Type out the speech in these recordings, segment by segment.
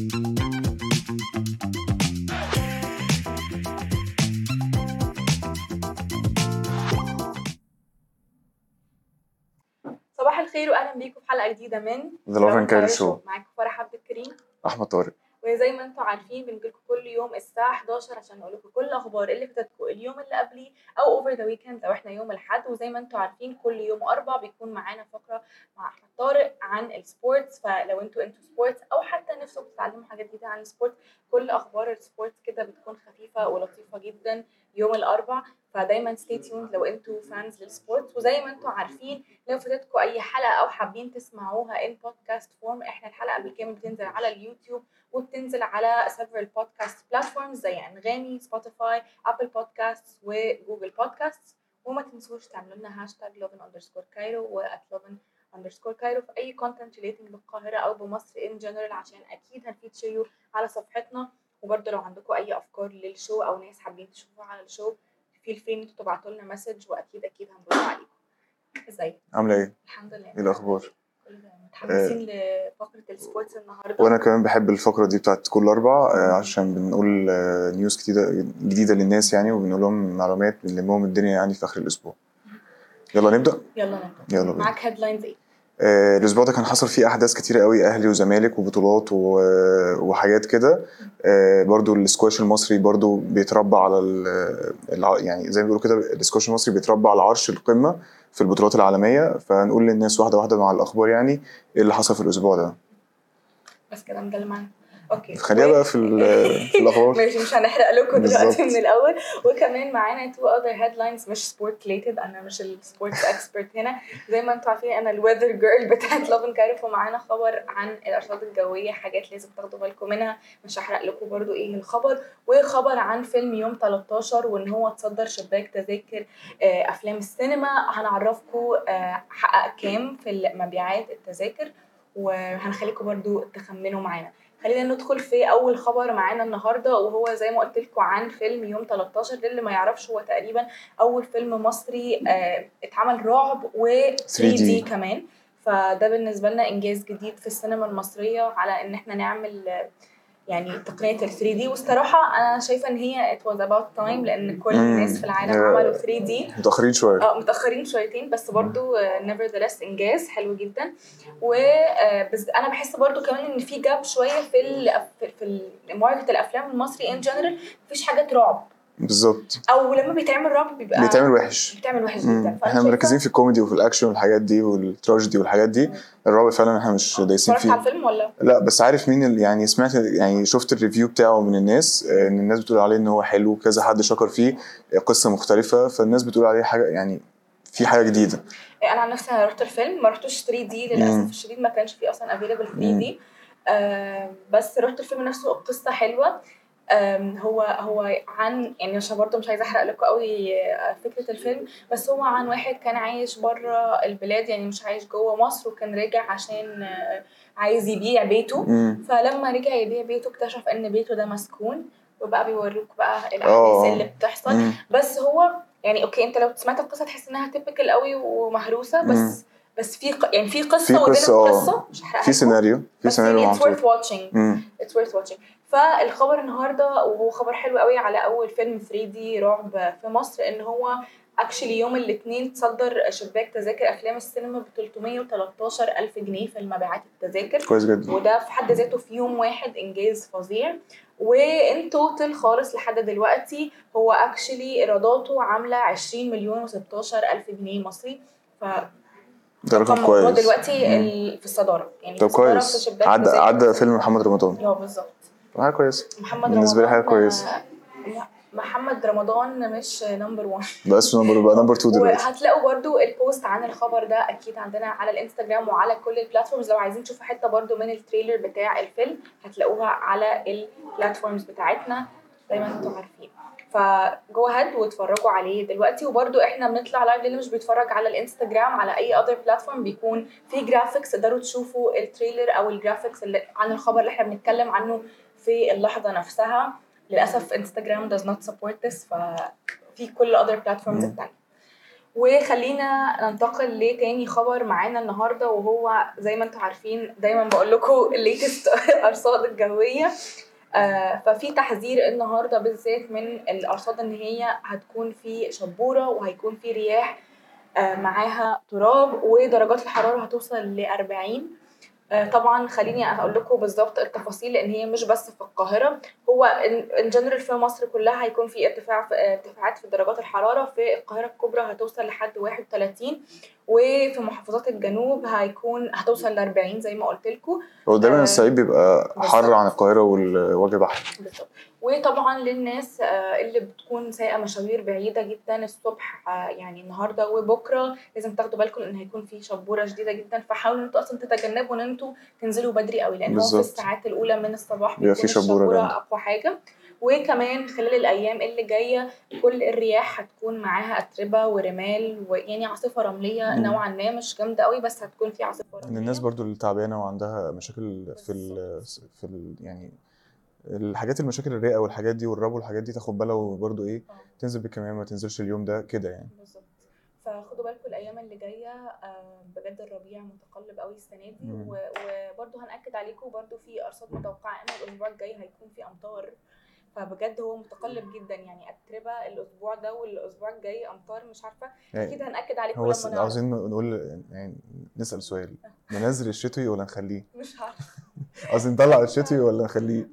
صباح الخير واهلا بيكم في حلقه جديده من ذا لوفن كايرو شو. معاكم فرح عبد الكريم احمد طارق، وزي ما انتم عارفين بنجي لكم كل يوم الساعه 11 عشان نقول لكم كل الاخبار اللي فاتتكم اليوم اللي قبليه او اوفر ذا ويكند او احنا يوم الاحد. وزي ما انتم عارفين كل يوم اربع بيكون معانا فقره مع احمد طارق عن السبورتس، فلو انتوا سبورتس او حتى نفسكم تتعلموا حاجات جديده عن السبورت، كل اخبار السبورتس كده بتكون خفيفه ولطيفه جدا يوم الاربع، فدايما ستي تيوند لو انتوا فانز للسبورتس. وزي ما انتوا عارفين لو فاتتكم اي حلقه او حابين تسمعوها ان بودكاست فورم، احنا الحلقه بالكامل بتنزل على اليوتيوب وبتنزل على several podcast platforms زي انغامي، Spotify، Apple Podcast وجوجل Podcast. وما تنسوش تعملوا لنا هاشتاج #lovin_cairo و@lovin_cairo في اي content relating بالقاهره او بمصر in general، عشان اكيد هنفيتشر على صفحتنا. وبرده لو عندكم اي افكار للشو او ناس حابين تشوفوها على الشو feel free انتوا تبعتوا لنا مسج واكيد هنرد عليكم. ازاي عامله ايه؟ الحمد لله. ايه الاخبار؟ متحمسين لفقرة السبورتس النهاردة، وأنا كمان بحب الفقرة دي بتاعت كل أربع عشان بنقول نيوز جديدة للناس يعني، وبنقول لهم معلومات بنلمهم الدنيا يعني في آخر الأسبوع. يلا نبدأ. معاك هيدلاينز إيه؟ الأسبوع ده كان حصل فيه أحداث كتيرة قوي، أهلي وزمالك وبطولات وحاجات كده. برضو السكواش المصري برضو بيتربى على يعني زي ما بيقولوا كده السكواش المصري بيتربى على عرش القمة في البطولات العالمية. فنقول للناس واحدة واحدة مع الأخبار يعني إيه اللي حصل في الأسبوع ده. بس كده مدلمان اوكي، خلينا بقى في الاخبار. مش هنحرق لكم دلوقتي من الاول. وكمان معانا تو اذر هيدلاينز مش سبورت ريليتد، انا مش السبورت اكسبرت هنا زي ما انتم عارفين، انا الويذر جيرل بتاعت لوفن كايرو. ومعانا خبر عن الارصاد الجويه، حاجات لازم تاخدوا بالكم منها، مش هحرق لكم برضو ايه الخبر. وخبر عن فيلم يوم 13 وان هو اتصدر شباك تذاكر افلام السينما، هنعرفكم حقق كام في مبيعات التذاكر وهنخليكم برضو تخمنوا معانا. خلينا ندخل في أول خبر معانا النهاردة، وهو زي ما قلت لكم عن فيلم يوم 13. للي ما يعرفش هو تقريبا أول فيلم مصري اتعمل رعب و 3D كمان، فده بالنسبة لنا إنجاز جديد في السينما المصرية على إن احنا نعمل يعني تقنية ال 3D. والصراحة أنا شايفة إن هي it was about time، لأن كل الناس في العالم عملوا 3D متأخرين شويتين بس برضو nevertheless إنجاز حلو جدا. وبس أنا بحس برضو كمان إن في جاب شوية في ماركت الأفلام المصري in general، مفيش حاجات رعب بالظبط، او لما بيتعمل رعب بيتعمل وحش جدا. احنا مركزين في الكوميدي وفي الاكشن والحاجات دي والتراجيدي والحاجات دي. الرعب فعلا احنا مش دايسين فيه. اتفرجت على الفيلم ولا لا؟ بس عارف مين يعني، سمعت يعني شفت الريفيو بتاعه من الناس، ان الناس بتقول عليه ان هو حلو وكذا، حد شكر فيه، قصه مختلفه، فالناس بتقول عليه حاجه يعني في حاجه جديده. انا عن نفسي رحت الفيلم، ما رحتوش 3 دي للاسف الشديد، ما كانش فيه اصلا افيلابل 3 دي، بس رحت الفيلم نفسه، القصه حلوه. هو عن يعني مش برضه مش عايزه احرق لكم قوي فكره الفيلم، بس هو عن واحد كان عايش بره البلاد، يعني مش عايش جوه مصر، وكان راجع عشان عايز يبيع بيته. فلما رجع يبيع بيته اكتشف ان بيته ده مسكون، وبقى بيوروك بقى الاحداث اللي بتحصل. بس هو يعني اوكي، انت لو سمعت القصه تحس انها تيبيكال قوي ومهروسه، بس في قصه قصه مش هحرقها، في سيناريو it's worth watching. فالخبر النهارده وهو خبر حلو قوي على اول فيلم 3D رعب في مصر، ان هو اكشلي يوم الاثنين تصدر شباك تذاكر افلام السينما ب 313,000 جنيه في المبيعات التذاكر، كويس جدا، وده في حد ذاته في يوم واحد انجاز فظيع. وان توتال خالص لحد دلوقتي هو اكشلي ايراداته عامله 20,016,000 جنيه مصري، ف ده رقم كويس دلوقتي في الصداره يعني. طب كويس، عدى فيلم محمد رمضان. اه بالظبط، حاجه كويس بالنسبه لي، حاجه كويس. محمد رمضان مش نمبر 1 بس نمبر 2 دلوقتي. وهتلاقوا برضو البوست عن الخبر ده اكيد عندنا على الانستجرام وعلى كل البلاتفورمز، لو عايزين تشوفوا حته برضو من التريلر بتاع الفيلم هتلاقوها على البلاتفورمز بتاعتنا زي ما انتم عارفين، فجو هاد واتفرجوا عليه دلوقتي. وبرضو احنا بنطلع لايف للي مش بيتفرج على الانستجرام، على اي اذر بلاتفورم بيكون في جرافيكس، تقدروا تشوفوا التريلر او الجرافيكس اللي عن الخبر اللي احنا بنتكلم عنه في اللحظه نفسها. للاسف انستغرام does not support this، ففي كل other platforms الثانيه. وخلينا ننتقل لتاني خبر معانا النهاردة, وهو زي ما انتوا عارفين دايما بقول لكم الليتست أرصاد الجوية. ففي تحذير النهاردة بالذات من الأرصاد ان هي هتكون في شبورة وهيكون في رياح معاها تراب, ودرجات الحرارة هتوصل ل40. طبعا خليني اقول لكم بالظبط التفاصيل لان هي مش بس في القاهره, هو ان جنرال في مصر كلها هيكون في ارتفاعات في درجات الحراره. في القاهره الكبرى هتوصل لحد 31, وفي محافظات الجنوب هتوصل ل40 زي ما قلت لكم. هو دايما الصعيد بيبقى حر عن القاهره والوجه بحر بالظبط. وطبعا للناس اللي بتكون سايقه مشاوير بعيده جدا الصبح, يعني النهارده وبكره لازم تاخدوا بالكم ان هيكون في شبوره شديده جدا, فحاولوا انتوا اصلا تتجنبوا ان انتوا تنزلوا بدري قوي, لان في الساعات الاولى من الصباح بيكون الشبوره اقوى حاجه. وكمان خلال الايام اللي جايه كل الرياح هتكون معاها اتربه ورمال, ويعني عاصفه رمليه نوعا ما, مش جامده قوي بس هتكون في عاصفه رمليه. الناس برضو اللي تعبانه وعندها مشاكل في يعني الحاجات المشاكل الرئه والحاجات دي والربو والحاجات دي تاخد بالها, وبرده ايه تنزل بالكمامه, ما تنزلش اليوم ده كده يعني بالظبط. فخدوا بالكم الايام اللي جايه, بجد الربيع متقلب قوي السنه دي. وبرده هناكد عليكم برده في ارصاد متوقعه ان الاسبوع الجاي هيكون في امطار, فبجد هو متقلب جدا يعني اتربه الاسبوع ده والاسبوع الجاي امطار, مش عارفه اكيد هناكد عليكم لما نعرف. عاوزين نقول يعني نسال سؤال, ننزل الشتوي ولا نخليه؟ مش عارفه, عايزين نطلع الشتوي ولا نخليه؟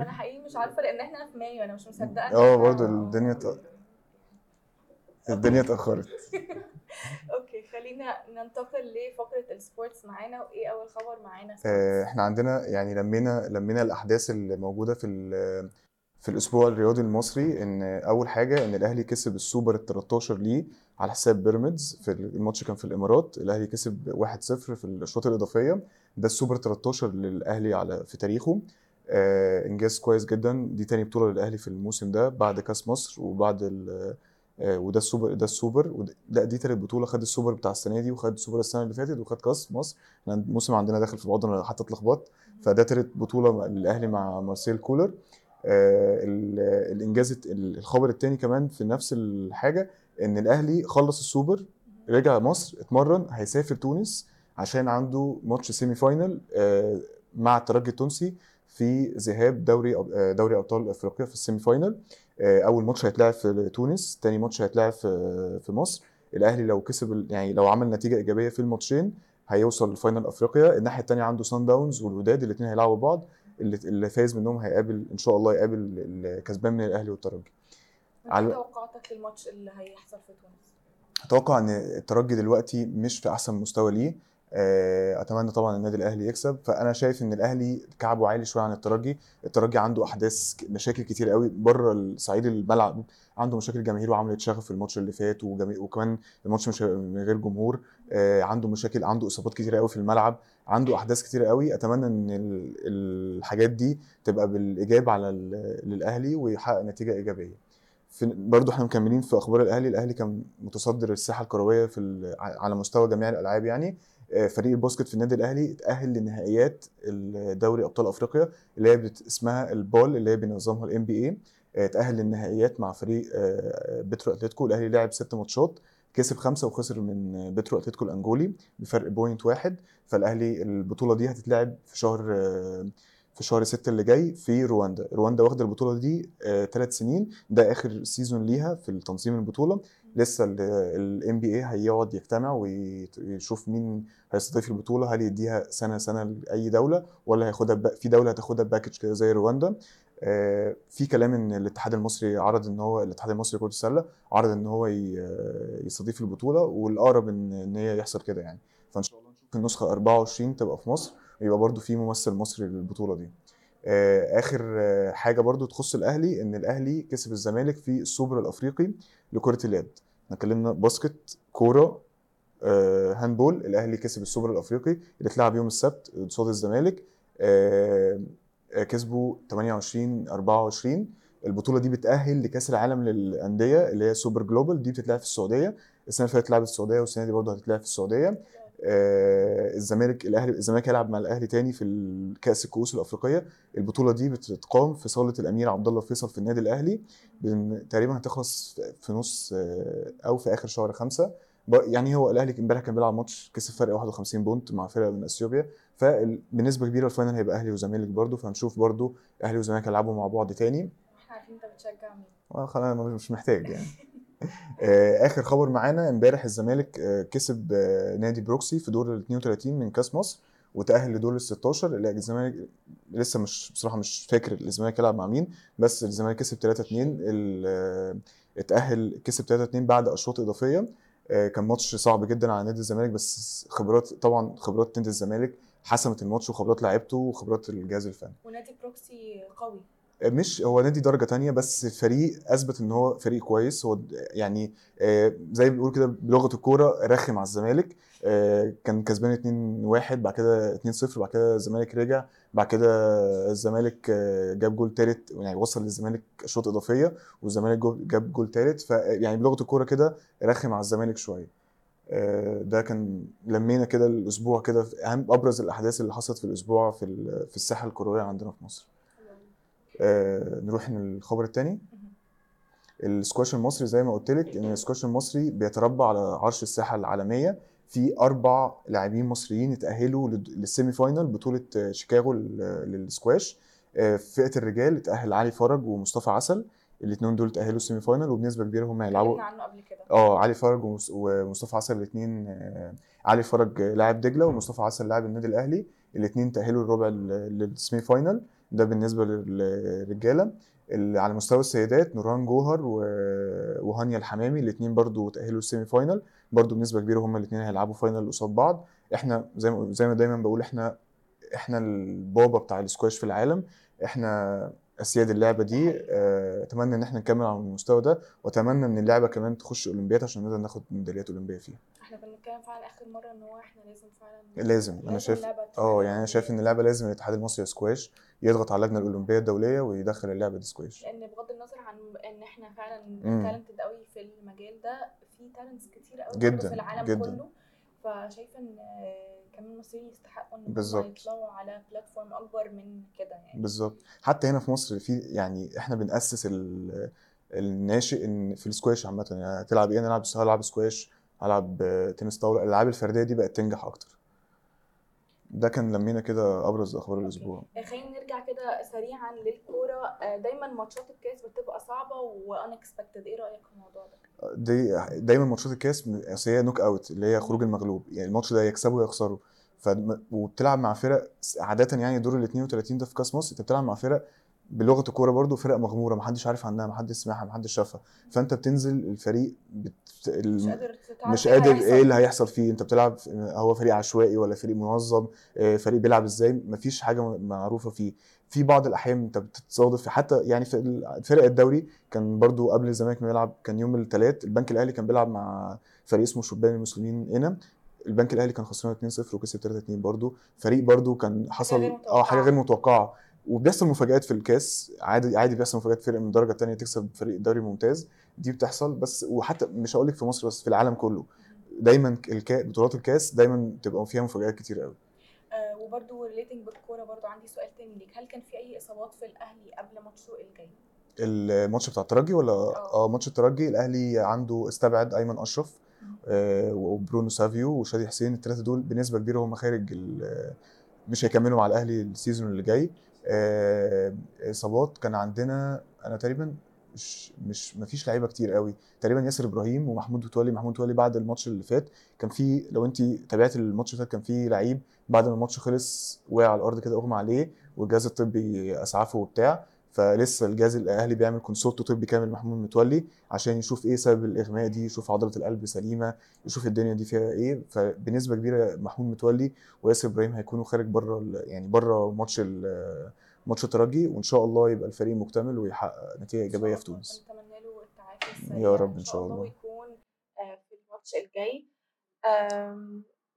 انا حقيقي مش عارفه لان احنا في مايو, انا مش مصدقه. برضه الدنيا اتاخرت. اوكي خلينا ننتقل لفقره السبورتس معانا. وايه اول خبر معانا؟ احنا عندنا يعني لمينا الاحداث اللي موجوده في الاسبوع الرياضي المصري. ان اول حاجه ان الاهلي كسب السوبر ال13 ليه على حساب بيراميدز. في الماتش كان في الامارات, الاهلي كسب 1-0 في الشوط الاضافيه. ده السوبر 13 للاهلي في تاريخه, انجاز كويس جدا. دي تاني بطوله للاهلي في الموسم ده بعد كاس مصر, وده السوبر لا دي تالت بطوله. خد السوبر بتاع السنه دي, وخد السوبر السنه اللي فاتت, وخد كاس مصر. الموسم عندنا داخل في بعضنا حتى اتلخبط. فده تالت بطوله للاهلي مع مارسيل كولر. الانجاز الخبر الثاني كمان في نفس الحاجه, ان الاهلي خلص السوبر, رجع مصر اتمرن, هيسافر تونس عشان عنده ماتش سيمي فاينل مع الترجي التونسي في ذهاب دوري ابطال افريقيا. في السيمي فاينل اول ماتش هيتلعب في تونس, تاني ماتش هيتلعب في مصر. الاهلي لو كسب, يعني لو عمل نتيجه ايجابيه في الماتشين, هيوصل لفاينل افريقيا. الناحيه الثانيه عنده سان داونز والوداد, الاثنين هيلعبوا بعض. اللي فايز منهم هيقابل ان شاء الله يقابل الكسبان من الاهلي والترجي. على توقعاتك للماتش اللي هيحصل في تونس؟ اتوقع ان الترجي دلوقتي مش في احسن مستوى ليه, اتمنى طبعا النادي الاهلي يكسب. فانا شايف ان الاهلي كعبه عالي شويه عن الترجي عنده احداث مشاكل كتير قوي بره صعيد الملعب, عنده مشاكل جماهير وعملت شغف في الماتش اللي فات, وكمان الماتش مش من غير جمهور. عنده مشاكل, عنده اصابات كتير قوي في الملعب, عنده احداث كتير قوي. اتمنى ان الحاجات دي تبقى بالايجاب على للاهلي ويحقق نتيجه ايجابيه. برضو احنا مكملين في اخبار الاهلي كان متصدر الساحه الكرويه على مستوى جميع الالعاب. يعني فريق الباسكت في النادي الاهلي اتاهل لنهائيات دوري ابطال افريقيا اللي هي اسمها البول, اللي هي بينظمها ال NBA. اتاهل للنهائيات مع فريق بترو أتليتكو. الاهلي لعب 6 ماتشات, كسب 5 وخسر من بترو أتليتكو الانجولي بفرق 1.1. فالاهلي البطوله دي هتتلعب في شهر 6 اللي جاي في رواندا. واخده البطوله دي 3 سنين, ده اخر سيزون ليها في التنظيم. البطوله لسه ال NBA هيقعد يجتمع ويشوف مين هيستضيف البطوله, هل يديها سنه لاي دوله ولا هياخدها في دوله هتاخدها باكج كده زي رواندا. في كلام ان الاتحاد المصري لكرة السله عرض ان هو يستضيف البطوله, والاقرب ان هي يحصل كده يعني. فان شاء الله نشوف النسخه 24 تبقى في مصر, يبقى برضو في ممثل مصري للبطوله دي. اخر حاجه برضو تخص الاهلي, ان الاهلي كسب الزمالك في السوبر الافريقي لكره اليد. احنا اتكلمنا باسكت, كوره, هاندبول. الاهلي كسب السوبر الافريقي اللي اتلعب يوم السبت قصاد الزمالك, كسبوا 28-24. البطوله دي بتاهل لكاس العالم للانديه اللي هي سوبر جلوبال. دي بتتلعب في السعوديه, السنه اللي فاتت اتلعبت في السعوديه والسنه دي برضو هتتلعب في السعوديه. الزمالك الاهلي الزمالك هيلعب مع الاهلي تاني في الكاس الكؤوس الافريقيه. البطوله دي بتتقام في صاله الامير عبد الله فيصل في النادي الاهلي، تقريبا هتخلص في نص او في اخر شهر 5. يعني هو الاهلي امبارح كان بيلعب ماتش كسب فرق 51 بونت مع فرقه من اثيوبيا، فبنسبه كبيره الفاينل هيبقى اهلي وزمالك برضو، فهنشوف برضو اهلي وزمالك هيلعبوا مع بعض تاني. عارف انت بتشجع مين؟ انا مش محتاج يعني. اخر خبر معانا امبارح الزمالك كسب نادي بروكسي في دور ال 32 من كاس مصر وتاهل لدور ال 16. الزمالك لسه مش بصراحه مش فاكر الزمالك هيلعب مع مين، بس الزمالك كسب 3-2 اتاهل، كسب 3-2 بعد اشواط اضافيه. كان ماتش صعب جدا على نادي الزمالك، بس خبرات نادي الزمالك حسمت الماتش، وخبرات لاعيبته وخبرات الجهاز الفني. ونادي بروكسي قوي، مش هو نادي درجه تانية بس فريق اثبت ان هو فريق كويس. هو يعني زي بيقول كده بلغه الكوره رخم على الزمالك، كان كسبان 2-1 بعد كده 2-0 بعد كده الزمالك رجع، بعد كده الزمالك جاب جول ثالث، يعني وصل للزمالك شوط اضافيه والزمالك جاب جول ثالث، فيعني بلغه الكوره كده رخم على الزمالك شويه. ده كان لمينا كده الاسبوع كده في اهم ابرز الاحداث اللي حصلت في الاسبوع في الساحه الكرويه عندنا في مصر. نروح للخبر الثاني. السكواش المصري زي ما قلت لك ان السكواش المصري بيتربى على عرش الساحه العالميه، في 4 لاعبين مصريين اتاهلوا للسيمي فاينال بطوله شيكاغو للسكواش. فئه الرجال اتاهل علي فرج ومصطفى عسل، الاثنين دول اتاهلوا السيمي فاينال وبنسبه كبيره هم هيلعبوا قبل كده. علي فرج ومصطفى عسل الاثنين، علي فرج لاعب دجله ومصطفى عسل لاعب النادي الاهلي، الاثنين تاهلوا الربع للسيمي فاينال. ده بالنسبه للرجاله. على مستوى السيدات نوران جوهر وهانيا الحمامي الاثنين برضو تاهلوا السيمي فاينال، برضو بنسبه كبيره هم الاثنين هيلعبوا فاينال قصاد بعض. احنا زي ما دايما بقول احنا البابا بتاع السكواش في العالم، احنا اسياد اللعبه دي. اتمنى ان احنا نكمل على المستوى ده، واتمنى ان اللعبه كمان تخش اولمبياد عشان نقدر ناخد ميداليات اولمبيه فيها. احنا بنتكلم فعلا اخر مره ان هو احنا لازم انا شايف يعني انا شايف ان اللعبه لازم الاتحاد المصري للسكواش يضغط على اللجنه الاولمبيه الدوليه ويدخل اللعبه دي سكواش، لان بغض النظر عن ان احنا فعلا تالنتد قوي في المجال ده، في تالنتس كتير قوي في العالم كله، فشايفه ان كمان مصري يستحقوا ان يطلعوا على بلاتفورم اكبر من كده يعني. بالظبط، حتى هنا في مصر في يعني احنا بنأسس الناشئ ان في السكواش عامه، يعني هتلعب ايه، هلعب سكواش، هلعب تنس طاوله، الالعاب الفرديه دي بقت تنجح اكتر. ده كان لمينا كده ابرز اخبار الاسبوع. خلينا نرجع كده سريعا للكوره. دايما ماتشات الكاس بتبقى صعبه وانكسبكتد، ايه رايك في الموضوع ده؟ دايما ماتشات الكاس هي نوك اوت اللي هي خروج المغلوب، يعني الماتش ده يكسبه يخسره، وبتلعب مع فرق عاده يعني دور ال 32 ده في كاس مصر انت بتلعب مع فرق بلغه الكوره برضو فرق مغموره، محدش عارف عنها، محدش سمعها، محدش شافها، فانت بتنزل الفريق مش قادر ايه اللي هيحصل فيه، انت بتلعب هو فريق عشوائي ولا فريق منظم، فريق بيلعب ازاي، مفيش حاجه معروفه فيه. في بعض الاحيان انت بتتصادف، حتى يعني في فرق الدوري كان برضو قبل الزمالك ما يلعب كان يوم الثلاث البنك الاهلي كان بيلعب مع فريق اسمه شبان المسلمين هنا، البنك الاهلي كان خسران 2-0 وكسب 3-2، برضو فريق برضو كان حصل حاجه غير متوقعه. وبيحصل مفاجآت في الكاس، عادي بيحصل مفاجآت، فرق من درجة تانية تكسب فريق دوري ممتاز، دي بتحصل. بس وحتى مش هقولك في مصر بس، في العالم كله دايما بطولات الكاس دايما تبقى فيها مفاجآت كتير قوي. وبرضو ريليتنج بالكورة برضو عندي سؤال تاني ليك، هل كان في اي اصابات في الاهلي قبل ماتشه الجاي؟ الماتش بتاع الترجي ولا ماتش الترجي الاهلي عنده استبعد ايمن اشرف وبرونو سافيو وشادي حسين، الثلاثه دول بنسبه كبيره هم خارج، مش هيكملوا مع الاهلي السيزون اللي جاي. اصابات كان عندنا انا تقريبا مش مفيش لعيبه كتير قوي، تقريبا ياسر ابراهيم ومحمود متولي. محمود متولي بعد الماتش اللي فات كان في، لو انت تابعت الماتش اللي فات كان في لعيب بعد ما الماتش خلص وقع على الارض كده اغمى عليه والجهاز الطبي اسعفه وبتاع، فلسه الجهاز الاهلي بيعمل كونسورت طبي كامل محمود متولي عشان يشوف ايه سبب الاغماء دي، يشوف عضله القلب سليمه، يشوف الدنيا دي فيها ايه. فبنسبه كبيره محمود متولي وياسر ابراهيم هيكونوا خارج بره، يعني بره ماتش الترجي، وان شاء الله يبقى الفريق مكتمل ويحقق نتيجه ايجابيه في تونس. نتمنى له التعافي السريع يا رب ان شاء الله ويكون في الماتش الجاي.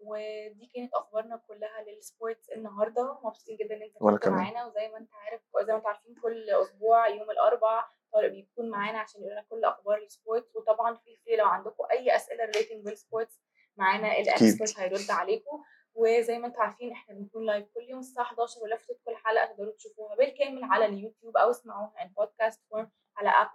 ودي كانت اخبارنا كلها للسبورتس النهارده. مبسوطين جدا ان انت كنت معانا، وزي ما انت عارف زي ما انتوا عارفين كل اسبوع يوم الاربعاء طارق بيكون معانا عشان يقول لنا كل اخبار السبورتس. وطبعا في لو عندكم اي اسئله ريليتنج بالسبورتس معانا الاكسبرت هيرد عليكم. وزي ما انتم عارفين احنا بنكون لايف كل يوم الساعه 11، ولفتة كل حلقه تقدروا تشوفوها بالكامل على اليوتيوب او اسمعوها ان بودكاست فورم على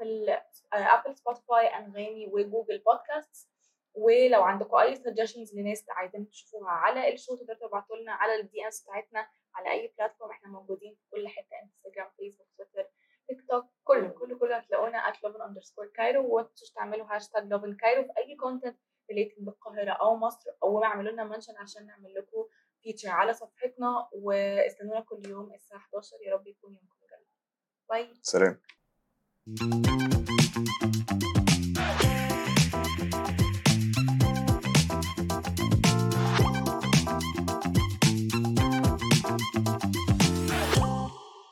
ابل سبوتيفاي انغامي وجوجل بودكاست. ولو عندكم اي سجشنز لناس عايزين تشوفوها على الشو تقدروا تبعتوا لنا على الدي امز بتاعتنا على اي بلاتفورم، احنا موجودين في كل حته، انستجرام فيسبوك تويتر تيك توك كله كله كله هتلاقونا @loven_cairo. وما تنسوش تعملوا #lovencairo في اي كونتنت ريليتد بالقاهره او مصر، او اعملوا لنا منشن عشان نعمل لكم فيتشر على صفحتنا. واستنونا كل يوم الساعه 11. يا رب يكون يومكم جميل. باي، سلام.